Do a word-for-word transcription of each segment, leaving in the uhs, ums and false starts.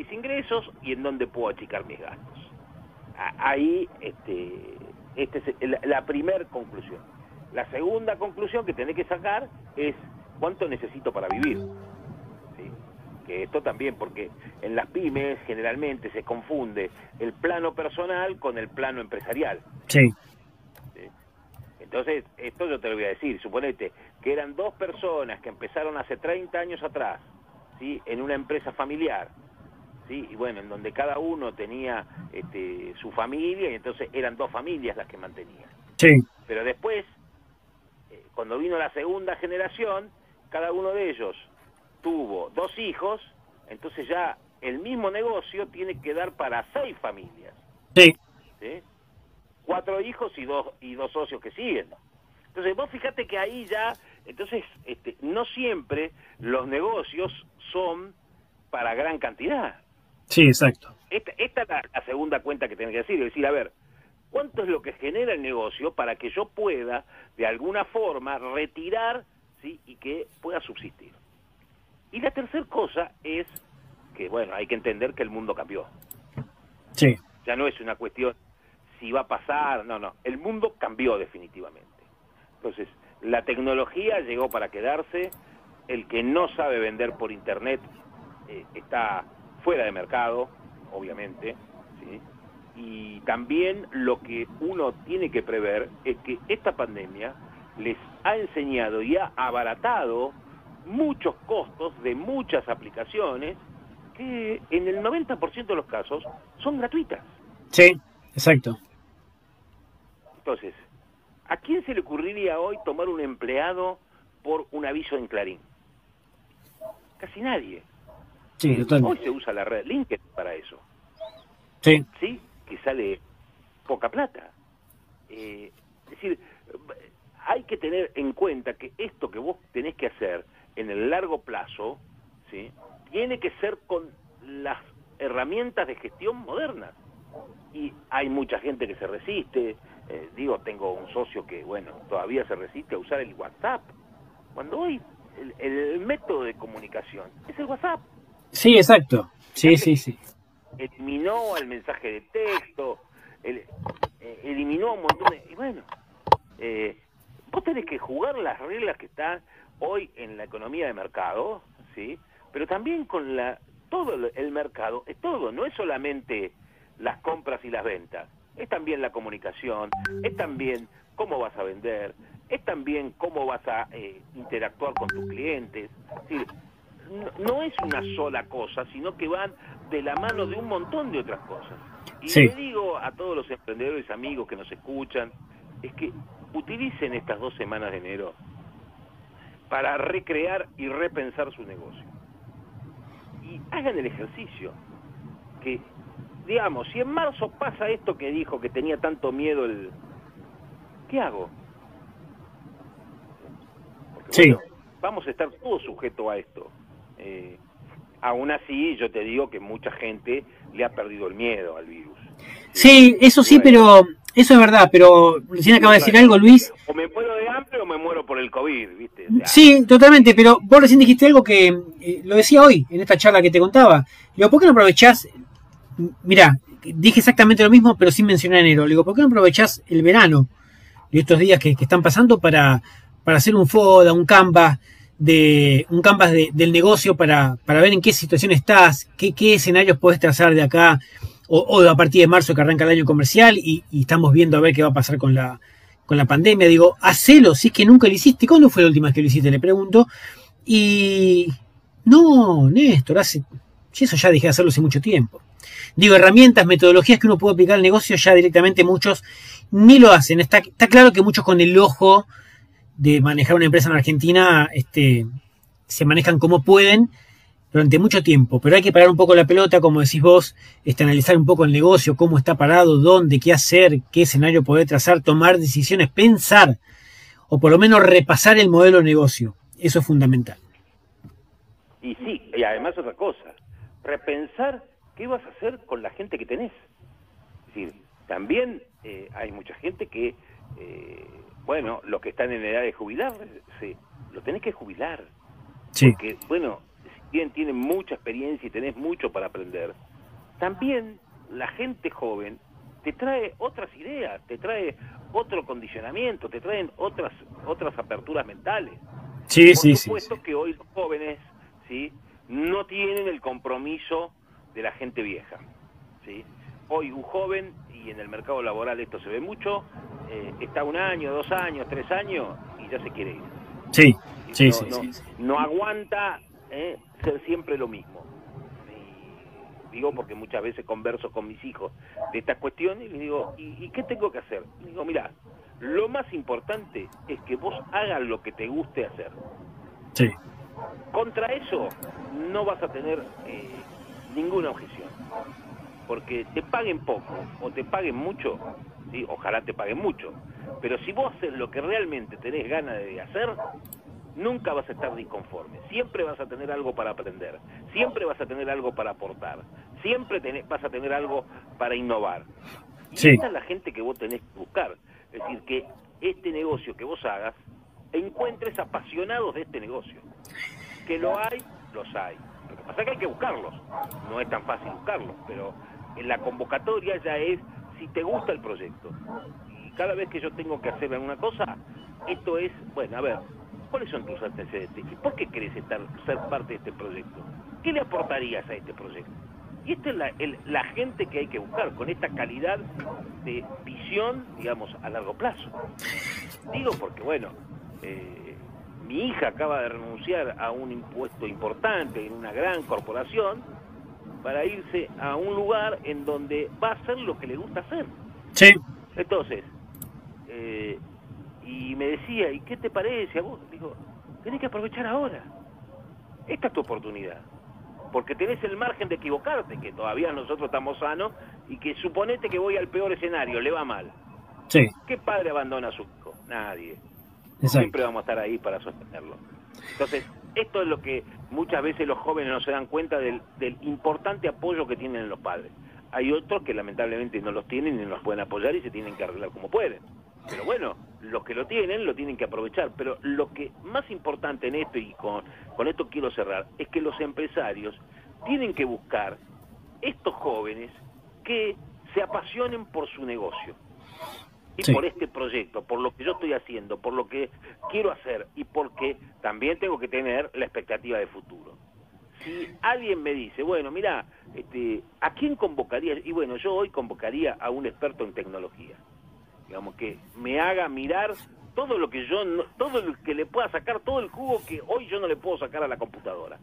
mis ingresos y en dónde puedo achicar mis gastos. Ahí, este, esta es la primera conclusión. La segunda conclusión que tenés que sacar es cuánto necesito para vivir. ¿Sí? Que esto también, porque en las pymes generalmente se confunde el plano personal con el plano empresarial. Sí. ¿Sí? Entonces, esto yo te lo voy a decir. Suponete que eran dos personas que empezaron hace treinta años atrás, ¿sí?, en una empresa familiar. ¿Sí? Y bueno, en donde cada uno tenía este, su familia, y entonces eran dos familias las que mantenían. Sí. Pero después, cuando vino la segunda generación, cada uno de ellos tuvo dos hijos, entonces ya el mismo negocio tiene que dar para seis familias. Sí. ¿Sí? Cuatro hijos y dos y dos socios que siguen. Entonces vos fíjate que ahí ya, entonces este, no siempre los negocios son para gran cantidad. Sí, exacto. Esta, esta es la, la segunda cuenta que tenés que decir, es decir, a ver, ¿cuánto es lo que genera el negocio para que yo pueda, de alguna forma, retirar, ¿sí?, y que pueda subsistir? Y la tercera cosa es que, bueno, hay que entender que el mundo cambió. Sí. Ya no es una cuestión si va a pasar, no, no. El mundo cambió definitivamente. Entonces, la tecnología llegó para quedarse. El que no sabe vender por Internet eh, está fuera de mercado, obviamente, ¿sí? Y también lo que uno tiene que prever es que esta pandemia les ha enseñado y ha abaratado muchos costos de muchas aplicaciones que en el noventa por ciento de los casos son gratuitas. Sí, exacto. Entonces, ¿a quién se le ocurriría hoy tomar un empleado por un aviso en Clarín? Casi nadie. Sí, totalmente. Hoy se usa la red LinkedIn para eso. Sí. Sí. Que sale poca plata. Eh, es decir, hay que tener en cuenta que esto que vos tenés que hacer en el largo plazo, ¿sí?, tiene que ser con las herramientas de gestión modernas. Y hay mucha gente que se resiste. Eh, digo, tengo un socio que, bueno, todavía se resiste a usar el WhatsApp. Cuando hoy el, el método de comunicación es el WhatsApp. Sí, exacto. Sí, sí, sí. Eliminó el mensaje de texto, el, eh, eliminó un montón de... Y bueno, eh, vos tenés que jugar las reglas que están hoy en la economía de mercado, ¿sí? Pero también con la todo el mercado, es todo, no es solamente las compras y las ventas, es también la comunicación, es también cómo vas a vender, es también cómo vas a eh, interactuar con tus clientes, ¿sí? No, no es una sola cosa, sino que van de la mano de un montón de otras cosas. Y sí, le digo a todos los emprendedores amigos que nos escuchan, es que utilicen estas dos semanas de enero para recrear y repensar su negocio. Y hagan el ejercicio que, digamos, si en marzo pasa esto que dijo que tenía tanto miedo el... ¿Qué hago? Porque, sí, bueno, vamos a estar todos sujetos a esto. Eh, aún así, yo te digo que mucha gente le ha perdido el miedo al virus. Sí, eso sí, pero eso es verdad, pero recién acaba de decir algo, Luis. O me muero de hambre o me muero por el COVID, ¿viste? O sea, sí, totalmente, pero vos recién dijiste algo que eh, lo decía hoy, en esta charla que te contaba. Digo, ¿por qué no aprovechás? Mirá, dije exactamente lo mismo, pero sin mencionar enero. Digo, ¿por qué no aprovechás el verano de estos días que, que están pasando para, para hacer un FODA, un canvas? de un canvas de, del negocio para, para ver en qué situación estás, qué, qué escenarios podés trazar de acá o, o a partir de marzo que arranca el año comercial y, y estamos viendo a ver qué va a pasar con la, con la pandemia. Digo, hacelo, si es que nunca lo hiciste. ¿Cuándo fue la última vez que lo hiciste? Le pregunto. Y no, Néstor, hace, eso ya dejé de hacerlo hace mucho tiempo. Digo, herramientas, metodologías que uno puede aplicar al negocio, ya directamente muchos ni lo hacen. Está, está claro que muchos con el ojo de manejar una empresa en Argentina, este, se manejan como pueden durante mucho tiempo, pero hay que parar un poco la pelota, como decís vos, este, analizar un poco el negocio, cómo está parado, dónde, qué hacer, qué escenario poder trazar, tomar decisiones, pensar, o por lo menos repasar el modelo de negocio. Eso es fundamental. Y sí, y además otra cosa, repensar qué vas a hacer con la gente que tenés. Es decir, también eh, hay mucha gente que... Eh, bueno, los que están en edad de jubilar, sí, lo tenés que jubilar. Sí. Porque, bueno, bien, tienen mucha experiencia y tenés mucho para aprender, también la gente joven te trae otras ideas, te trae otro condicionamiento, te traen otras otras aperturas mentales. Sí, por sí, supuesto sí, sí. que hoy los jóvenes, ¿sí?, no tienen el compromiso de la gente vieja, ¿sí? Hoy un joven, y en el mercado laboral esto se ve mucho, eh, está un año, dos años, tres años y ya se quiere ir. Sí, sí, no, sí, no, sí, sí. No aguanta eh, ser siempre lo mismo. Digo, porque muchas veces converso con mis hijos de estas cuestiones y les digo, ¿y, y qué tengo que hacer? Y digo, mirá, lo más importante es que vos hagas lo que te guste hacer. Sí. Contra eso no vas a tener eh, ninguna objeción. Porque te paguen poco o te paguen mucho, ¿sí?, ojalá te paguen mucho, pero si vos haces lo que realmente tenés ganas de hacer, nunca vas a estar disconforme, siempre vas a tener algo para aprender, siempre vas a tener algo para aportar, siempre tenés, vas a tener algo para innovar. Y sí. esta es la gente que vos tenés que buscar, es decir, que este negocio que vos hagas, encuentres apasionados de este negocio. Que lo hay, los hay. Lo que pasa es que hay que buscarlos, no es tan fácil buscarlos, pero en la convocatoria ya es si te gusta el proyecto. Y cada vez que yo tengo que hacer alguna cosa, esto es, bueno, a ver, ¿cuáles son tus antecedentes? ¿Por qué querés estar, ser parte de este proyecto? ¿Qué le aportarías a este proyecto? Y esta es la, el, la gente que hay que buscar, con esta calidad de visión, digamos, a largo plazo. Digo porque, bueno, eh, mi hija acaba de renunciar a un impuesto importante en una gran corporación para irse a un lugar en donde va a hacer lo que le gusta hacer. Sí. Entonces, eh, y me decía, ¿y qué te parece a vos? Digo, tenés que aprovechar ahora. Esta es tu oportunidad. Porque tenés el margen de equivocarte, que todavía nosotros estamos sanos, y que suponete que voy al peor escenario, le va mal. Sí. ¿Qué padre abandona a su hijo? Nadie. Exacto. Siempre vamos a estar ahí para sostenerlo. Entonces, esto es lo que muchas veces los jóvenes no se dan cuenta del, del importante apoyo que tienen los padres. Hay otros que lamentablemente no los tienen y no los pueden apoyar y se tienen que arreglar como pueden. Pero bueno, los que lo tienen, lo tienen que aprovechar. Pero lo que más importante en esto, y con, con esto quiero cerrar, es que los empresarios tienen que buscar estos jóvenes que se apasionen por su negocio. Y sí. por este proyecto, por lo que yo estoy haciendo, por lo que quiero hacer, y porque también tengo que tener la expectativa de futuro. Si alguien me dice, bueno, mirá, este, ¿a quién convocaría? Y bueno, yo hoy convocaría a un experto en tecnología. Digamos, que me haga mirar todo lo que yo, no, todo lo que le pueda sacar, todo el jugo que hoy yo no le puedo sacar a la computadora.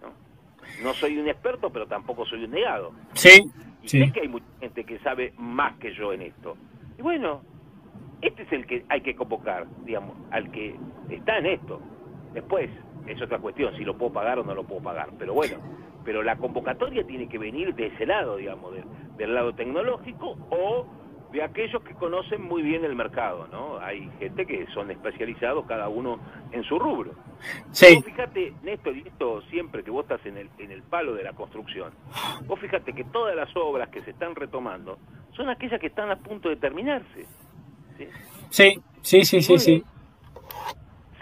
No, no soy un experto, pero tampoco soy un negado. Sí, y sí. sé que hay mucha gente que sabe más que yo en esto. Y bueno, este es el que hay que convocar, digamos, al que está en esto. Después, es otra cuestión, si lo puedo pagar o no lo puedo pagar. Pero bueno, pero la convocatoria tiene que venir de ese lado, digamos, de, del lado tecnológico o de aquellos que conocen muy bien el mercado, ¿no? Hay gente que son especializados, cada uno en su rubro. Sí. Vos fíjate, Néstor, y esto siempre que vos estás en el, en el palo de la construcción, vos fíjate que todas las obras que se están retomando son aquellas que están a punto de terminarse. Sí, sí, sí, sí, sí. sí.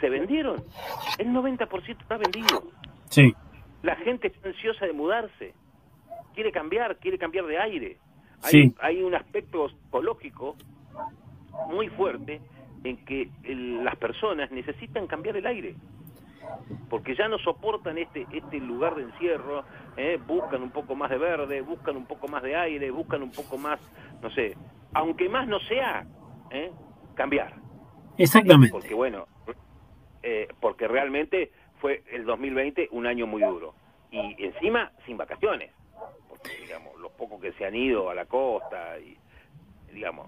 ¿Se vendieron? El noventa por ciento está vendido. Sí. La gente está ansiosa de mudarse. Quiere cambiar, quiere cambiar de aire. Hay, sí. hay un aspecto psicológico muy fuerte en que el, las personas necesitan cambiar el aire porque ya no soportan este este lugar de encierro, ¿eh? Buscan un poco más de verde, buscan un poco más de aire, buscan un poco más, no sé, aunque más no sea, ¿eh? cambiar. Exactamente. Porque bueno, eh, porque realmente fue el dos mil veinte un año muy duro y encima sin vacaciones. Digamos, los pocos que se han ido a la costa y, digamos,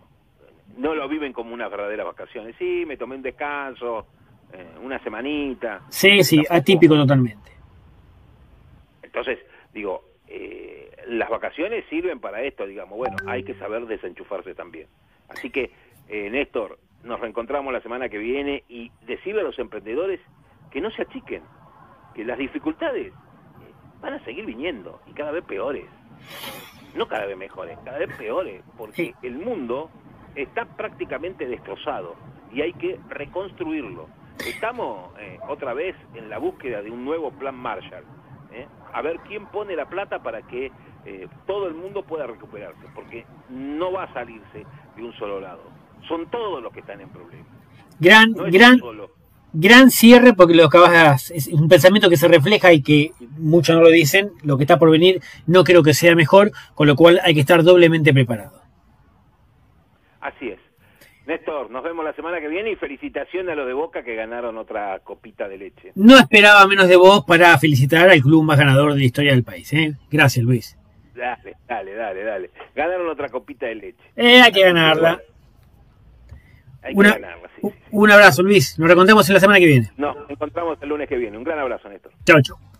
no lo viven como unas verdaderas vacaciones. Sí, me tomé un descanso, eh, una semanita. Sí, sí, atípico totalmente. Entonces, digo, eh, las vacaciones sirven para esto, digamos. Bueno, hay que saber desenchufarse también. Así que, eh, Néstor, nos reencontramos la semana que viene y decirle a los emprendedores que no se achiquen, que las dificultades van a seguir viniendo y cada vez peores. No cada vez mejores, cada vez peores, porque el mundo está prácticamente destrozado y hay que reconstruirlo. Estamos eh, otra vez en la búsqueda de un nuevo plan Marshall, ¿eh? A ver quién pone la plata para que eh, todo el mundo pueda recuperarse, porque no va a salirse de un solo lado. Son todos los que están en problemas. Gran, no es gran, gran cierre, porque lo acabas de, es un pensamiento que se refleja y que muchos no lo dicen, lo que está por venir no creo que sea mejor, con lo cual hay que estar doblemente preparado. Así es. Néstor, nos vemos la semana que viene y felicitaciones a los de Boca que ganaron otra copita de leche. No esperaba menos de vos para felicitar al club más ganador de la historia del país, ¿eh? Gracias, Luis. Dale, dale, dale, dale. Ganaron otra copita de leche. Eh, hay que ganarla. Hay que Una, ganarla, sí, sí, sí. Un abrazo, Luis. Nos reencontramos en la semana que viene. Nos encontramos el lunes que viene. Un gran abrazo, Néstor. Chau, chau.